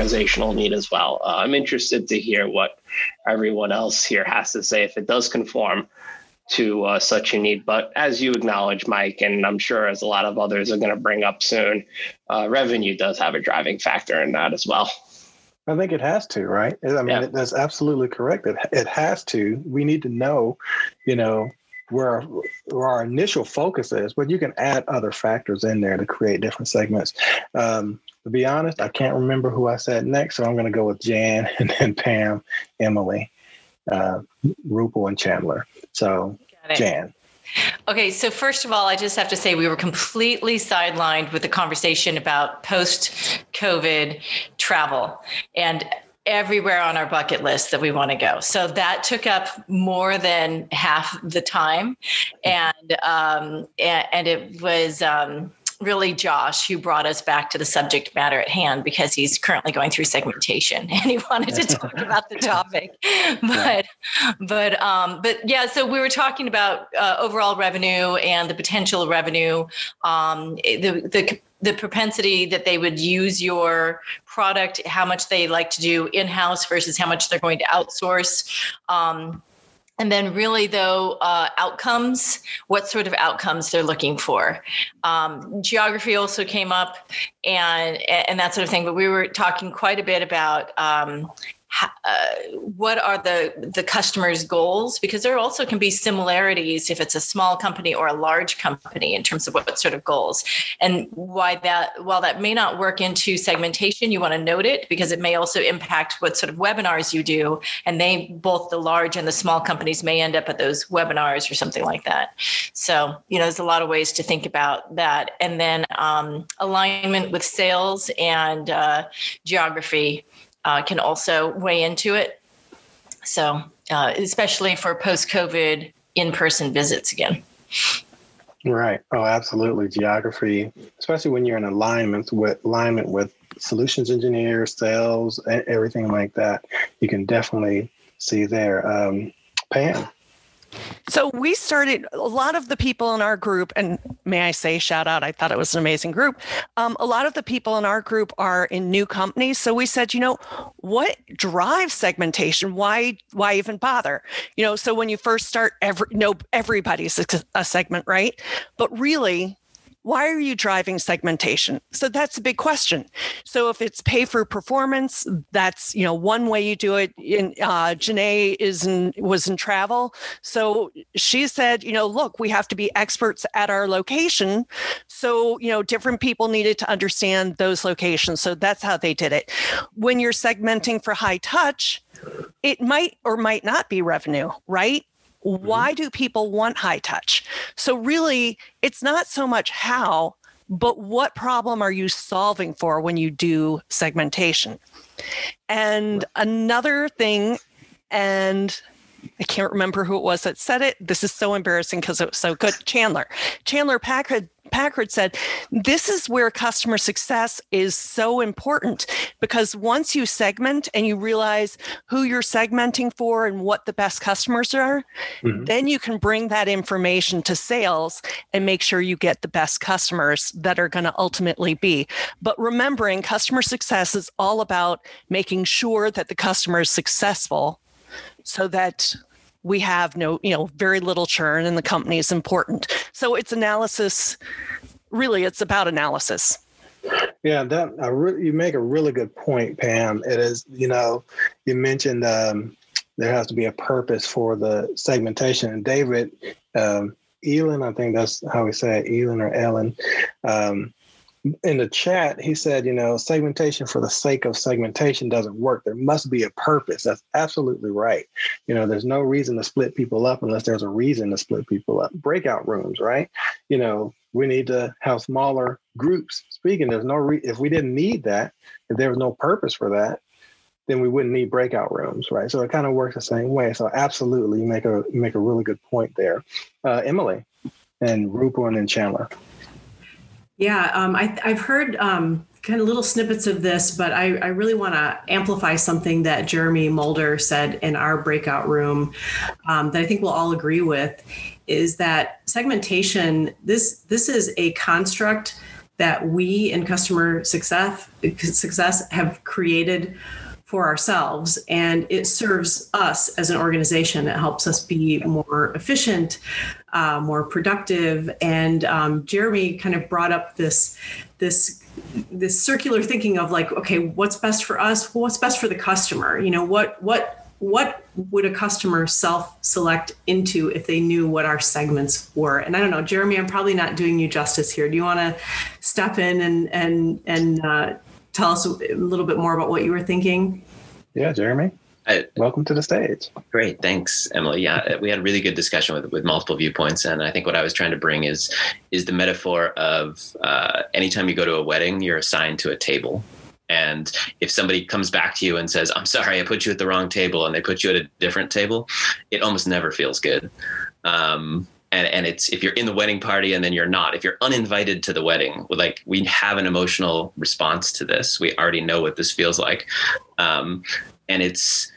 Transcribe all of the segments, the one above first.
organizational need as well. I'm interested to hear what everyone else here has to say if it does conform to such a need. But as you acknowledge, Mike, and I'm sure as a lot of others are going to bring up soon, revenue does have a driving factor in that as well. I think it has to, right? I mean, yeah. That's absolutely correct. It has to. We need to know, where our initial focus is, but you can add other factors in there to create different segments. To be honest, I can't remember who I said next, so I'm going to go with Jan and then Pam, Emily, Rupal, and Chandler. So Jan. Okay, so first of all, I just have to say we were completely sidelined with the conversation about post-COVID travel and everywhere on our bucket list that we want to go. So that took up more than half the time. And it was really Josh who brought us back to the subject matter at hand, because he's currently going through segmentation and he wanted to talk about the topic. But yeah, so we were talking about overall revenue and the potential revenue, the propensity that they would use your product, how much they like to do in-house versus how much they're going to outsource. And then really though, outcomes, what sort of outcomes they're looking for. Geography also came up and that sort of thing, but we were talking quite a bit about what are the customer's goals? Because there also can be similarities if it's a small company or a large company in terms of what sort of goals, and while that may not work into segmentation, you want to note it because it may also impact what sort of webinars you do, and both the large and the small companies may end up at those webinars or something like that. So, there's a lot of ways to think about that. And then alignment with sales and geography can also weigh into it. So, especially for post-COVID in-person visits again. Right. Oh, absolutely. Geography, especially when you're in alignment with solutions engineers, sales, and everything like that. You can definitely see there. Pam. So we started, a lot of the people in our group, and may I say shout out, I thought it was an amazing group. A lot of the people in our group are in new companies. So we said, what drives segmentation? Why even bother? So when you first start, everybody's a segment, right? But really, why are you driving segmentation? So that's a big question. So if it's pay for performance, that's one way you do it. Janae was in travel, so she said, look, we have to be experts at our location. So different people needed to understand those locations. So that's how they did it. When you're segmenting for high touch, it might or might not be revenue, right? Why do people want high touch? So really, it's not so much how, but what problem are you solving for when you do segmentation? And another thing, and I can't remember who it was that said it. This is so embarrassing because it was so good. Chandler Packard said, this is where customer success is so important, because once you segment and you realize who you're segmenting for and what the best customers are, then you can bring that information to sales and make sure you get the best customers that are going to ultimately be. But remembering customer success is all about making sure that the customer is successful so that we have very little churn and the company is important. So it's analysis. Really, it's about analysis. Yeah, you make a really good point, Pam. It is, you mentioned there has to be a purpose for the segmentation. And David Elin, I think that's how we say it, Elin or Ellen, in the chat, he said, segmentation for the sake of segmentation doesn't work. There must be a purpose. That's absolutely right. There's no reason to split people up unless there's a reason to split people up. Breakout rooms, right? We need to have smaller groups. Speaking, there's no if we didn't need that, if there was no purpose for that, then we wouldn't need breakout rooms, right? So it kind of works the same way. So absolutely, you make a really good point there. Emily and Rupal and then Chandler. Yeah, I've heard kind of little snippets of this, but I really want to amplify something that Jeremy Mulder said in our breakout room that I think we'll all agree with, is that segmentation, this is a construct that we in customer success have created for ourselves, and it serves us as an organization. It helps us be more efficient, more productive. And Jeremy kind of brought up this circular thinking of like, okay, what's best for us? What's best for the customer? You know, what would a customer self-select into if they knew what our segments were? And I don't know, Jeremy, I'm probably not doing you justice here. Do you want to step in and tell us a little bit more about what you were thinking? Yeah, Jeremy, welcome to the stage. Great. Thanks, Emily. Yeah, we had a really good discussion with multiple viewpoints. And I think what I was trying to bring is the metaphor of anytime you go to a wedding, you're assigned to a table. And if somebody comes back to you and says, I'm sorry, I put you at the wrong table, and they put you at a different table, it almost never feels good. And it's, if you're in the wedding party and then you're not, if you're uninvited to the wedding, like, we have an emotional response to this. We already know what this feels like. And it's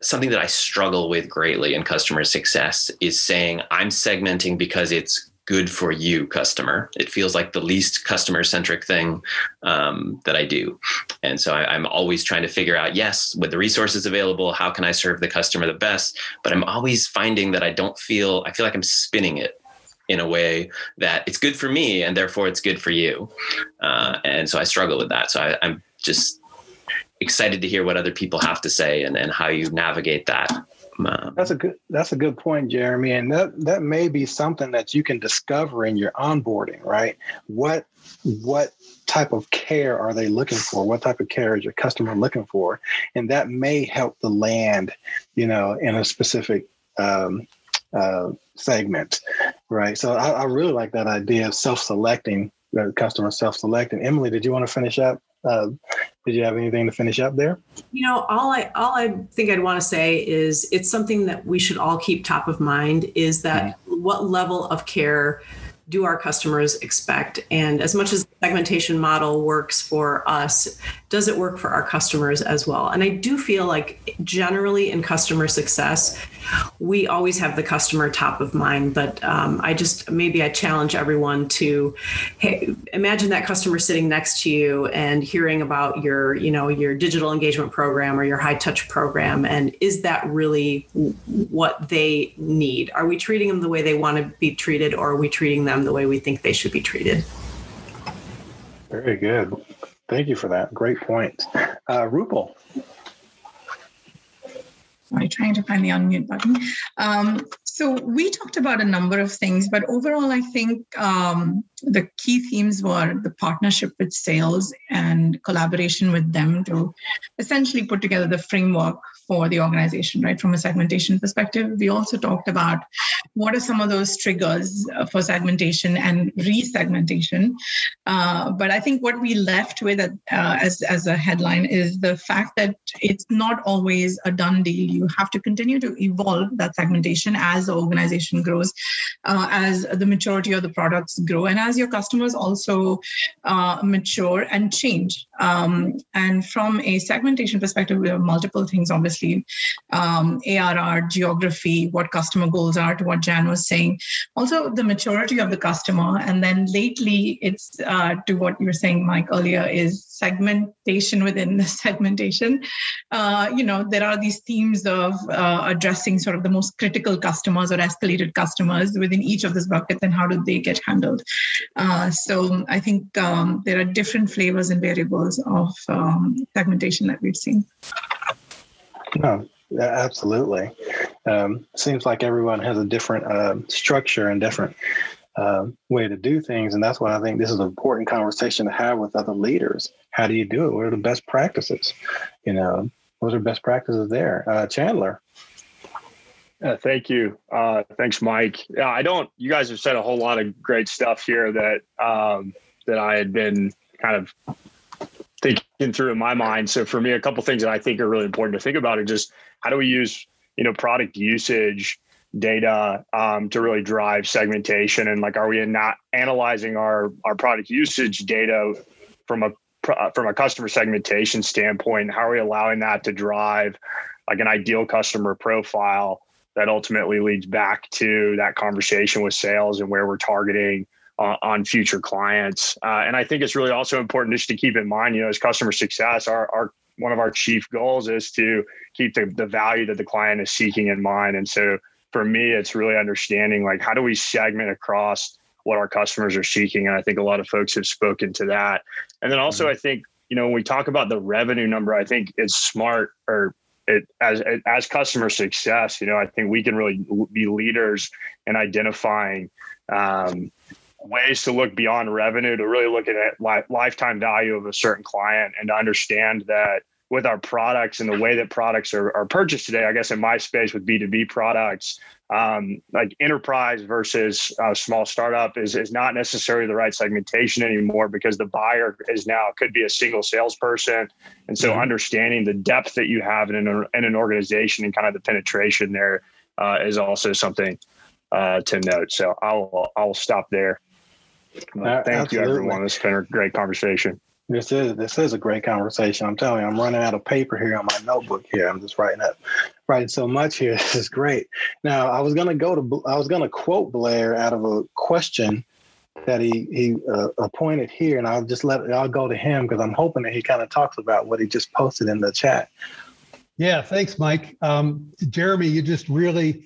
something that I struggle with greatly in customer success is saying, I'm segmenting because it's good for you, customer. It feels like the least customer-centric thing that I do. And so I'm always trying to figure out, yes, with the resources available, how can I serve the customer the best? But I'm always finding that I feel like I'm spinning it in a way that it's good for me and therefore it's good for you. And so I struggle with that. So I'm just excited to hear what other people have to say and how you navigate that. That's a good point, Jeremy. And that may be something that you can discover in your onboarding, right? What type of care are they looking for? What type of care is your customer looking for? And that may help the land, you know, in a specific segment, right? So I really like that idea of self-selecting, the customer self-selecting. Emily, did you want to finish up? Did you have anything to finish up there? You know, all I think I'd want to say is it's something that we should all keep top of mind is that what level of care do our customers expect? And as much as the segmentation model works for us, does it work for our customers as well? And I do feel like generally in customer success, we always have the customer top of mind, but I challenge everyone to, hey, imagine that customer sitting next to you and hearing about your, you know, your digital engagement program or your high touch program. And is that really what they need? Are we treating them the way they want to be treated, or are we treating them the way we think they should be treated? Very good. Thank you for that. Great point. Rupal. Sorry, trying to find the unmute button. So we talked about a number of things, but overall, I think the key themes were the partnership with sales and collaboration with them to essentially put together the framework for the organization, right? From a segmentation perspective, we also talked about what are some of those triggers for segmentation and resegmentation. But I think what we left with as a headline is the fact that it's not always a done deal. You have to continue to evolve that segmentation as the organization grows, as the maturity of the products grow, and as your customers also mature and change. And from a segmentation perspective, we have multiple things, obviously, ARR, geography, what customer goals are, to what Jan was saying. Also, the maturity of the customer. And then lately, it's to what you were saying, Mike, earlier, is segmentation within the segmentation. You know, there are these themes of addressing sort of the most critical customers or escalated customers within each of these buckets, and how do they get handled. So I think there are different flavors and variables of segmentation that we've seen. Oh, absolutely. Seems like everyone has a different structure and different way to do things. And that's why I think this is an important conversation to have with other leaders. How do you do it? What are the best practices? You know, what are best practices there? Chandler. Thank you. Thanks, Mike. Yeah, you guys have said a whole lot of great stuff here that that I had been kind of thinking through in my mind. So for me, a couple things that I think are really important to think about are just how do we use, you know, product usage data to really drive segmentation, and like, are we not analyzing our product usage data from a customer segmentation standpoint? How are we allowing that to drive like an ideal customer profile that ultimately leads back to that conversation with sales and where we're targeting on future clients. And I think it's really also important just to keep in mind, you know, as customer success, our one of our chief goals is to keep the value that the client is seeking in mind. And so for me, it's really understanding, like, how do we segment across what our customers are seeking? And I think a lot of folks have spoken to that. And then also, I think, you know, when we talk about the revenue number, I think it's smart, or as customer success, you know, I think we can really be leaders in identifying ways to look beyond revenue, to really look at lifetime value of a certain client, and to understand that with our products and the way that products are purchased today, I guess in my space with B2B products, like enterprise versus small startup is not necessarily the right segmentation anymore, because the buyer is now, could be a single salesperson. And so understanding the depth that you have in an organization and kind of the penetration there is also something to note. So I'll stop there. Thank you, everyone. This has been a great conversation. This is a great conversation. I'm telling you, I'm running out of paper here on my notebook here. I'm just writing so much here. This is great. Now, I was gonna quote Blair out of a question that he pointed here, and I'll go to him, because I'm hoping that he kind of talks about what he just posted in the chat. Yeah, thanks, Mike. Jeremy, you just really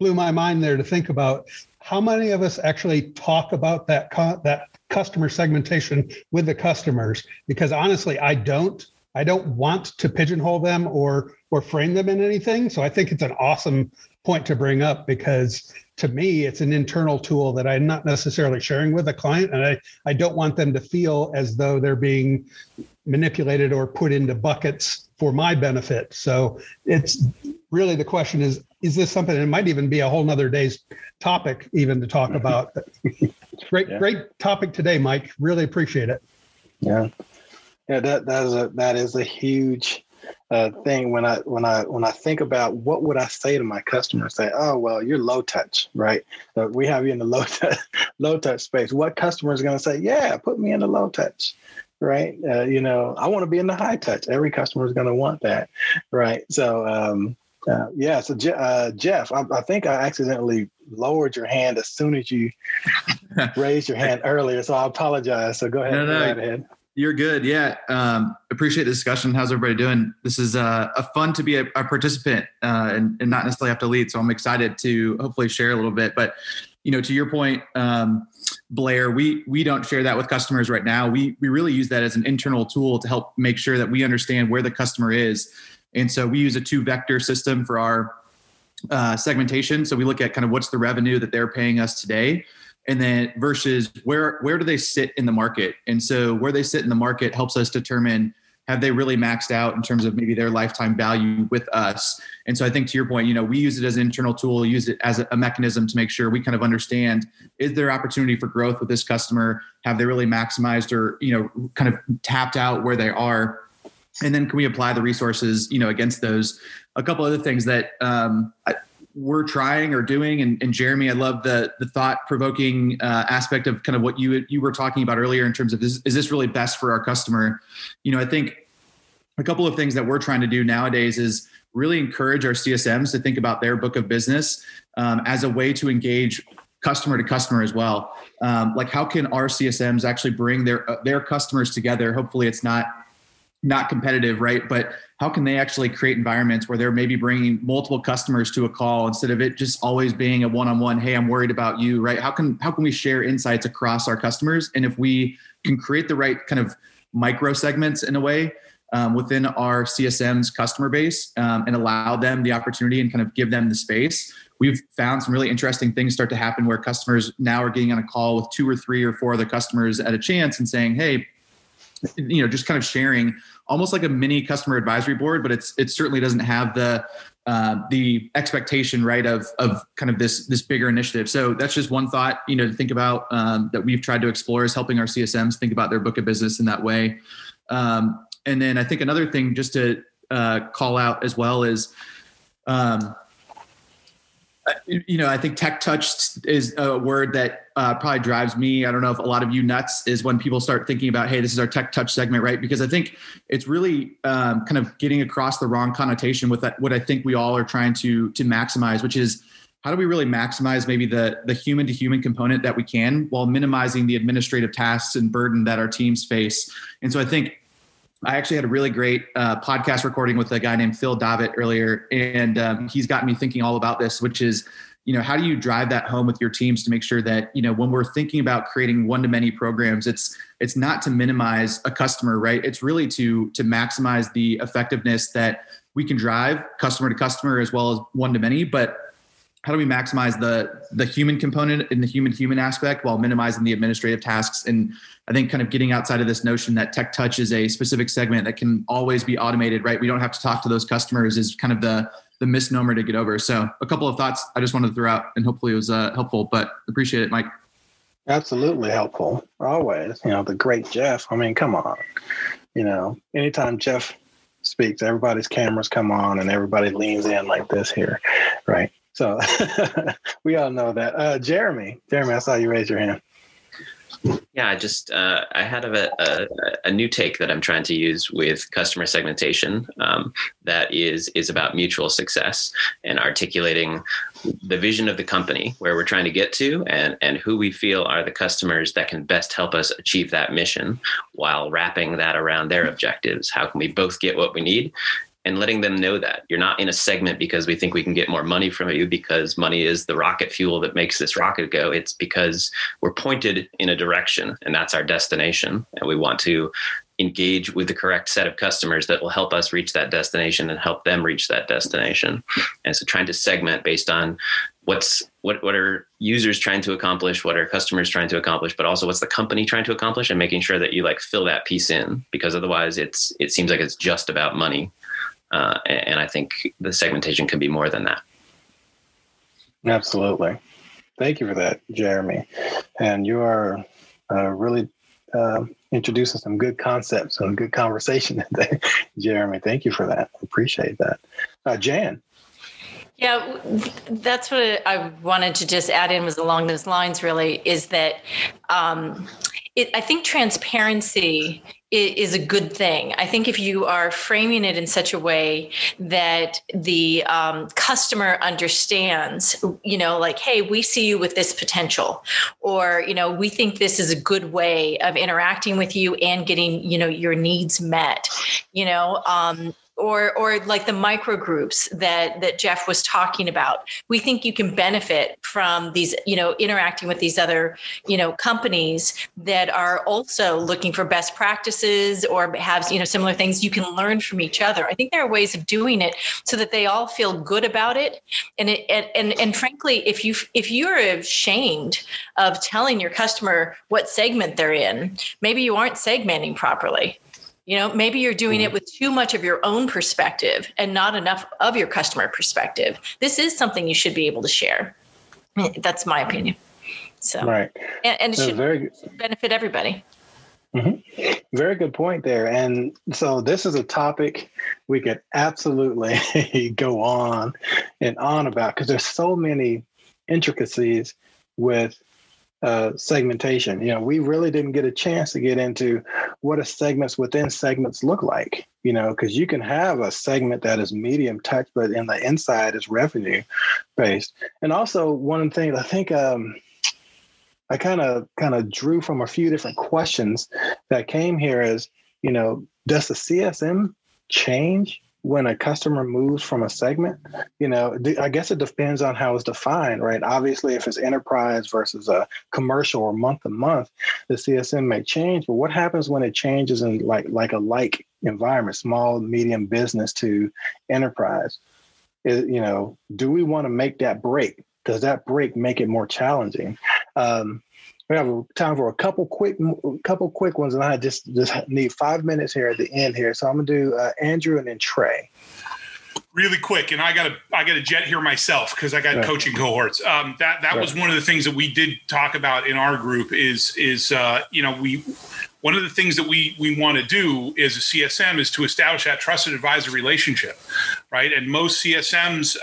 blew my mind there to think about how many of us actually talk about that customer segmentation with the customers, because honestly, I don't want to pigeonhole them or frame them in anything. So I think it's an awesome point to bring up, because to me, it's an internal tool that I'm not necessarily sharing with a client. And I don't want them to feel as though they're being manipulated or put into buckets for my benefit. So it's really, the question is this something, and it might even be a whole nother day's topic even to talk about. Great topic today, Mike. Really appreciate it. Yeah. That is a huge thing. When I think about what would I say to my customers, say, oh, well, you're low touch, right? So we have you in the low touch space. What customer is going to say, yeah, put me in the low touch, right? You know, I want to be in the high touch. Every customer is going to want that, right? So, So Jeff, I think I accidentally lowered your hand as soon as you raised your hand earlier, so I apologize. So go ahead. No, you're good. Yeah. Appreciate the discussion. How's everybody doing? This is a fun to be a participant and not necessarily have to lead. So I'm excited to hopefully share a little bit. But, you know, to your point, Blair, we don't share that with customers right now. We really use that as an internal tool to help make sure that we understand where the customer is. And so we use a 2-vector system for our segmentation. So we look at kind of what's the revenue that they're paying us today, and then versus where do they sit in the market. And so where they sit in the market helps us determine, have they really maxed out in terms of maybe their lifetime value with us? And so I think to your point, you know, we use it as an internal tool, use it as a mechanism to make sure we kind of understand, is there opportunity for growth with this customer? Have they really maximized or, you know, kind of tapped out where they are? And then can we apply the resources, you know, against those? A couple other things that we're trying or doing, and Jeremy, I love the thought-provoking aspect of kind of what you were talking about earlier in terms of, is this really best for our customer? You know, I think a couple of things that we're trying to do nowadays is really encourage our CSMs to think about their book of business as a way to engage customer to customer as well. Like, how can our CSMs actually bring their customers together? Hopefully it's not competitive, right? But how can they actually create environments where they're maybe bringing multiple customers to a call instead of it just always being a one-on-one, hey, I'm worried about you, right? How can we share insights across our customers? And if we can create the right kind of micro segments in a way within our CSM's customer base and allow them the opportunity and kind of give them the space, we've found some really interesting things start to happen where customers now are getting on a call with 2 or 3 or 4 other customers at a chance and saying, hey, you know, just kind of sharing almost like a mini customer advisory board, but it certainly doesn't have the expectation, right, of kind of this bigger initiative. So that's just one thought, you know, to think about that we've tried to explore, is helping our CSMs think about their book of business in that way. And then I think another thing just to call out as well is, you know, I think tech touch is a word that probably drives me, I don't know if a lot of you, nuts, is when people start thinking about, hey, this is our tech touch segment, right? Because I think it's really kind of getting across the wrong connotation with that, what I think we all are trying to maximize, which is how do we really maximize maybe the human to human component that we can while minimizing the administrative tasks and burden that our teams face? And so I think I actually had a really great podcast recording with a guy named Phil Davitt earlier, and he's gotten me thinking all about this, which is, you know, how do you drive that home with your teams to make sure that, you know, when we're thinking about creating one-to-many programs, it's not to minimize a customer, right? It's really to maximize the effectiveness that we can drive customer to customer as well as one-to-many, but how do we maximize the human component in the human-to-human aspect while minimizing the administrative tasks? And I think kind of getting outside of this notion that tech touch is a specific segment that can always be automated, right? We don't have to talk to those customers is kind of the misnomer to get over. So a couple of thoughts I just wanted to throw out, and hopefully it was helpful, but appreciate it, Mike. Absolutely helpful. Always, you know, the great Jeff. I mean, come on, you know, anytime Jeff speaks, everybody's cameras come on and everybody leans in like this here, right? So we all know that. Jeremy, I saw you raise your hand. Yeah, I had a new take that I'm trying to use with customer segmentation that is about mutual success and articulating the vision of the company, where we're trying to get to, and who we feel are the customers that can best help us achieve that mission, while wrapping that around their objectives. How can we both get what we need? And letting them know that you're not in a segment because we think we can get more money from you, because money is the rocket fuel that makes this rocket go. It's because we're pointed in a direction, and that's our destination. And we want to engage with the correct set of customers that will help us reach that destination and help them reach that destination. And so trying to segment based on what are users trying to accomplish, what are customers trying to accomplish, but also what's the company trying to accomplish, and making sure that you like fill that piece in, because otherwise it seems like it's just about money. And I think the segmentation can be more than that. Absolutely. Thank you for that, Jeremy. And you are really introducing some good concepts and good conversation today. Jeremy, thank you for that. I appreciate that. Jan. Yeah, that's what I wanted to just add in, was along those lines really, is that I think transparency is a good thing. I think if you are framing it in such a way that the customer understands, you know, like, hey, we see you with this potential, or, you know, we think this is a good way of interacting with you and getting, you know, your needs met, you know, or like the micro groups that Jeff was talking about. We think you can benefit from these, you know, interacting with these other, you know, companies that are also looking for best practices or have, you know, similar things. You can learn from each other. I think there are ways of doing it so that they all feel good about it. And and frankly, if you're ashamed of telling your customer what segment they're in, maybe you aren't segmenting properly. You know, maybe you're doing it with too much of your own perspective and not enough of your customer perspective. This is something you should be able to share. That's my opinion. So, right. And it should benefit everybody. Mm-hmm. Very good point there. And so this is a topic we could absolutely go on and on about, because there's so many intricacies with segmentation. You know, we really didn't get a chance to get into what do segments within segments look like, you know, because you can have a segment that is medium touch, but in the inside is revenue based. And also one of the things I think I kind of drew from a few different questions that came here is, you know, does the CSM change when a customer moves from a segment? You know, I guess it depends on how it's defined, right? Obviously, if it's enterprise versus a commercial or month to month, the CSM may change. But what happens when it changes in like a environment, small, medium business to enterprise? You know, do we want to make that break? Does that break make it more challenging? We have time for a couple quick ones, and I just need 5 minutes here at the end here. So I'm gonna do Andrew and then Trey. Really quick, and I got a jet here myself because I got coaching cohorts. That was one of the things that we did talk about in our group is you know, one of the things that we want to do as a CSM is to establish that trusted advisor relationship, right? And most CSMs,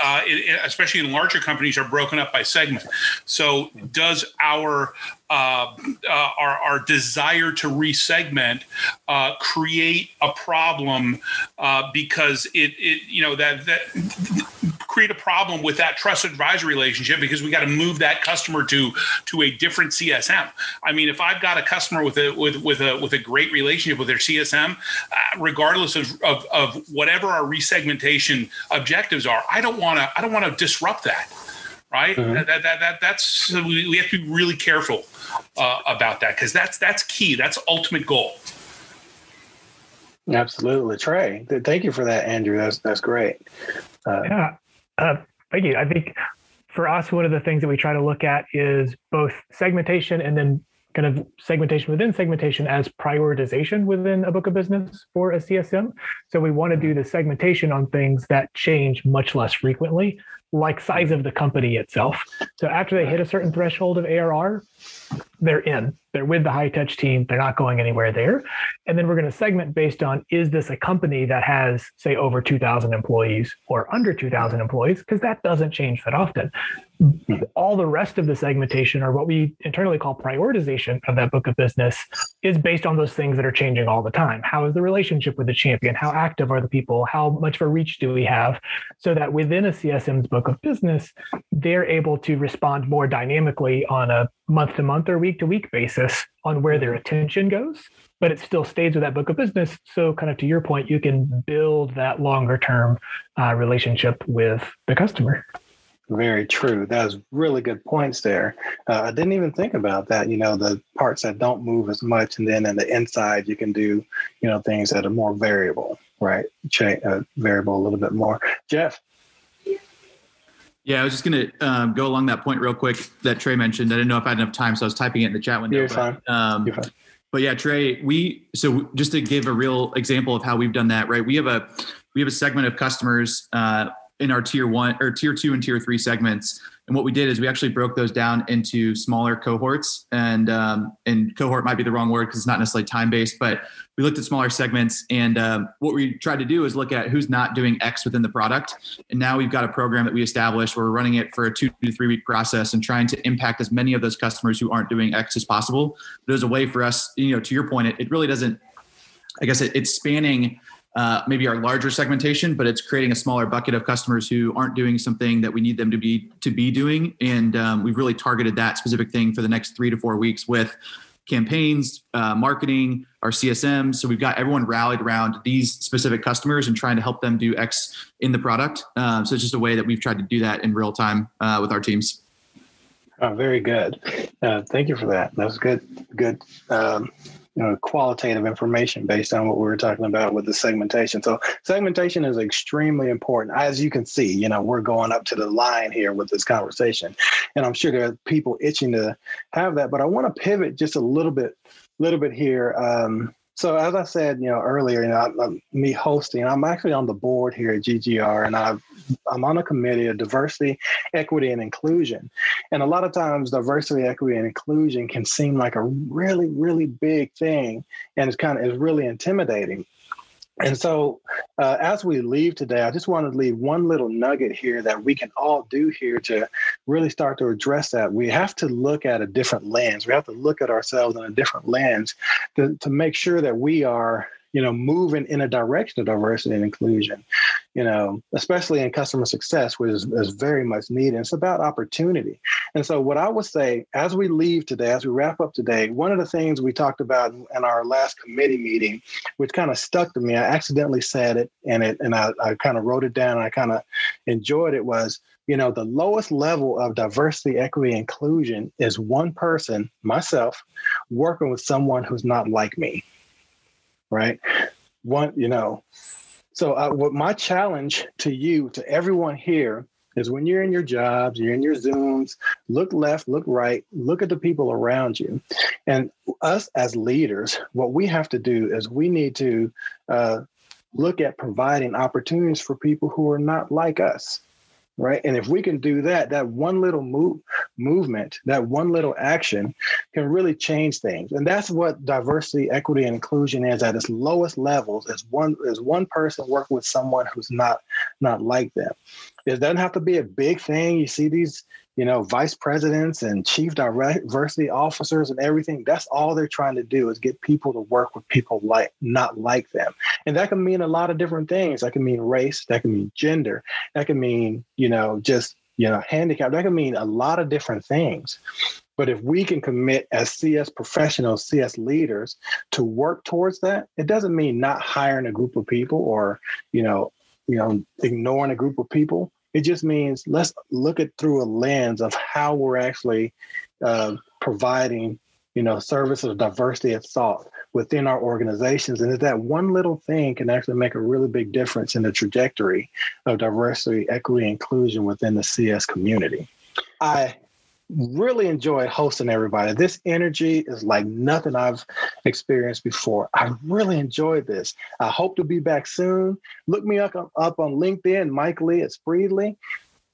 especially in larger companies, are broken up by segment. So does our our desire to resegment create a problem because it you know that create a problem with that trusted advisor relationship, because we got to move that customer to a different CSM. I mean, if I've got a customer with a great relationship with their CSM, regardless of whatever our resegmentation objectives are, I don't want to disrupt that. Right. Mm-hmm. That's we have to be really careful about that, because that's key. That's ultimate goal. Absolutely. Trey, thank you for that, Andrew. That's great. Thank you. I think for us, one of the things that we try to look at is both segmentation and then kind of segmentation within segmentation as prioritization within a book of business for a CSM. So we want to do the segmentation on things that change much less frequently, like size of the company itself. So after they hit a certain threshold of ARR, they're in. They're with the high-touch team. They're not going anywhere there. And then we're going to segment based on, is this a company that has, say, over 2,000 employees or under 2,000 employees? Because that doesn't change that often. All the rest of the segmentation, or what we internally call prioritization of that book of business, is based on those things that are changing all the time. How is the relationship with the champion? How active are the people? How much of a reach do we have? So that within a CSM's book of business, they're able to respond more dynamically on a month-to-month or week-to-week basis on where their attention goes, but it still stays with that book of business. So kind of to your point, you can build that longer-term relationship with the customer. Very true. That was really good points there. I didn't even think about that, you know, the parts that don't move as much. And then in the inside, you can do, you know, things that are more variable, right? Variable a little bit more. Jeff. Yeah, I was just going to go along that point real quick that Trey mentioned. I didn't know if I had enough time, so I was typing it in the chat window. You're fine. You're fine. But yeah, Trey, so just to give a real example of how we've done that, right? We have a segment of customers in our tier one or tier two and tier three segments. And what we did is we actually broke those down into smaller cohorts, and cohort might be the wrong word because it's not necessarily time-based, but we looked at smaller segments. And what we tried to do is look at who's not doing X within the product. And now we've got a program that we established where we're running it for a 2 to 3 week process and trying to impact as many of those customers who aren't doing X as possible. But there's a way for us, you know, to your point, it really doesn't, I guess it's spanning maybe our larger segmentation, but it's creating a smaller bucket of customers who aren't doing something that we need them to be doing. And we've really targeted that specific thing for the next 3 to 4 weeks with campaigns, marketing, our CSM. So we've got everyone rallied around these specific customers and trying to help them do X in the product. So it's just a way that we've tried to do that in real time with our teams. Oh, very good. Thank you for that. That was good. You know, qualitative information based on what we were talking about with the segmentation. So segmentation is extremely important. As you can see, you know, we're going up to the line here with this conversation, and I'm sure there are people itching to have that, but I want to pivot just a little bit here. So as I said, you know, earlier, you know, me hosting, I'm actually on the board here at GGR, and I'm on a committee of diversity, equity, and inclusion. And a lot of times diversity, equity, and inclusion can seem like a really, really big thing, and it's really intimidating. And so as we leave today, I just want to leave one little nugget here that we can all do here to really start to address that. We have to look at a different lens. We have to look at ourselves in a different lens to make sure that we are, you know, moving in a direction of diversity and inclusion, you know, especially in customer success, which is very much needed. It's about opportunity. And so what I would say as we leave today, as we wrap up today, one of the things we talked about in our last committee meeting, which kind of stuck to me, I accidentally said it, and I kind of wrote it down, and I kind of enjoyed it, was, you know, the lowest level of diversity, equity, inclusion is one person, myself, working with someone who's not like me. Right. One, you know, so what my challenge to you, to everyone here, is when you're in your jobs, you're in your Zooms, look left, look right, look at the people around you. And us as leaders, what we have to do is we need to look at providing opportunities for people who are not like us. Right. And if we can do that, that one little movement, that one little action can really change things. And that's what diversity, equity, and inclusion is at its lowest levels, is one person working with someone who's not like them. It doesn't have to be a big thing. You see these you know, vice presidents and chief diversity officers and everything. That's all they're trying to do is get people to work with people like not like them. And that can mean a lot of different things. That can mean race. That can mean gender. That can mean, you know, just, you know, handicap. That can mean a lot of different things. But if we can commit as CS professionals, CS leaders to work towards that, it doesn't mean not hiring a group of people or, you know, ignoring a group of people. It just means let's look at through a lens of how we're actually providing, you know, services of diversity of thought within our organizations. And that one little thing can actually make a really big difference in the trajectory of diversity, equity, inclusion within the CS community. I really enjoyed hosting everybody. This energy is like nothing I've experienced before. I really enjoyed this. I hope to be back soon. Look me up on LinkedIn, Mike Lee at Spreedly.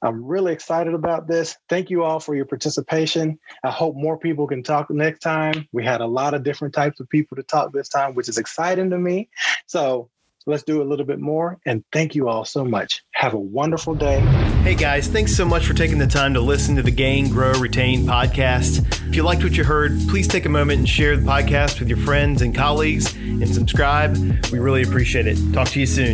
I'm really excited about this. Thank you all for your participation. I hope more people can talk next time. We had a lot of different types of people to talk this time, which is exciting to me. So let's do a little bit more. And thank you all so much. Have a wonderful day. Hey guys, thanks so much for taking the time to listen to the Gain, Grow, Retain podcast. If you liked what you heard, please take a moment and share the podcast with your friends and colleagues and subscribe. We really appreciate it. Talk to you soon.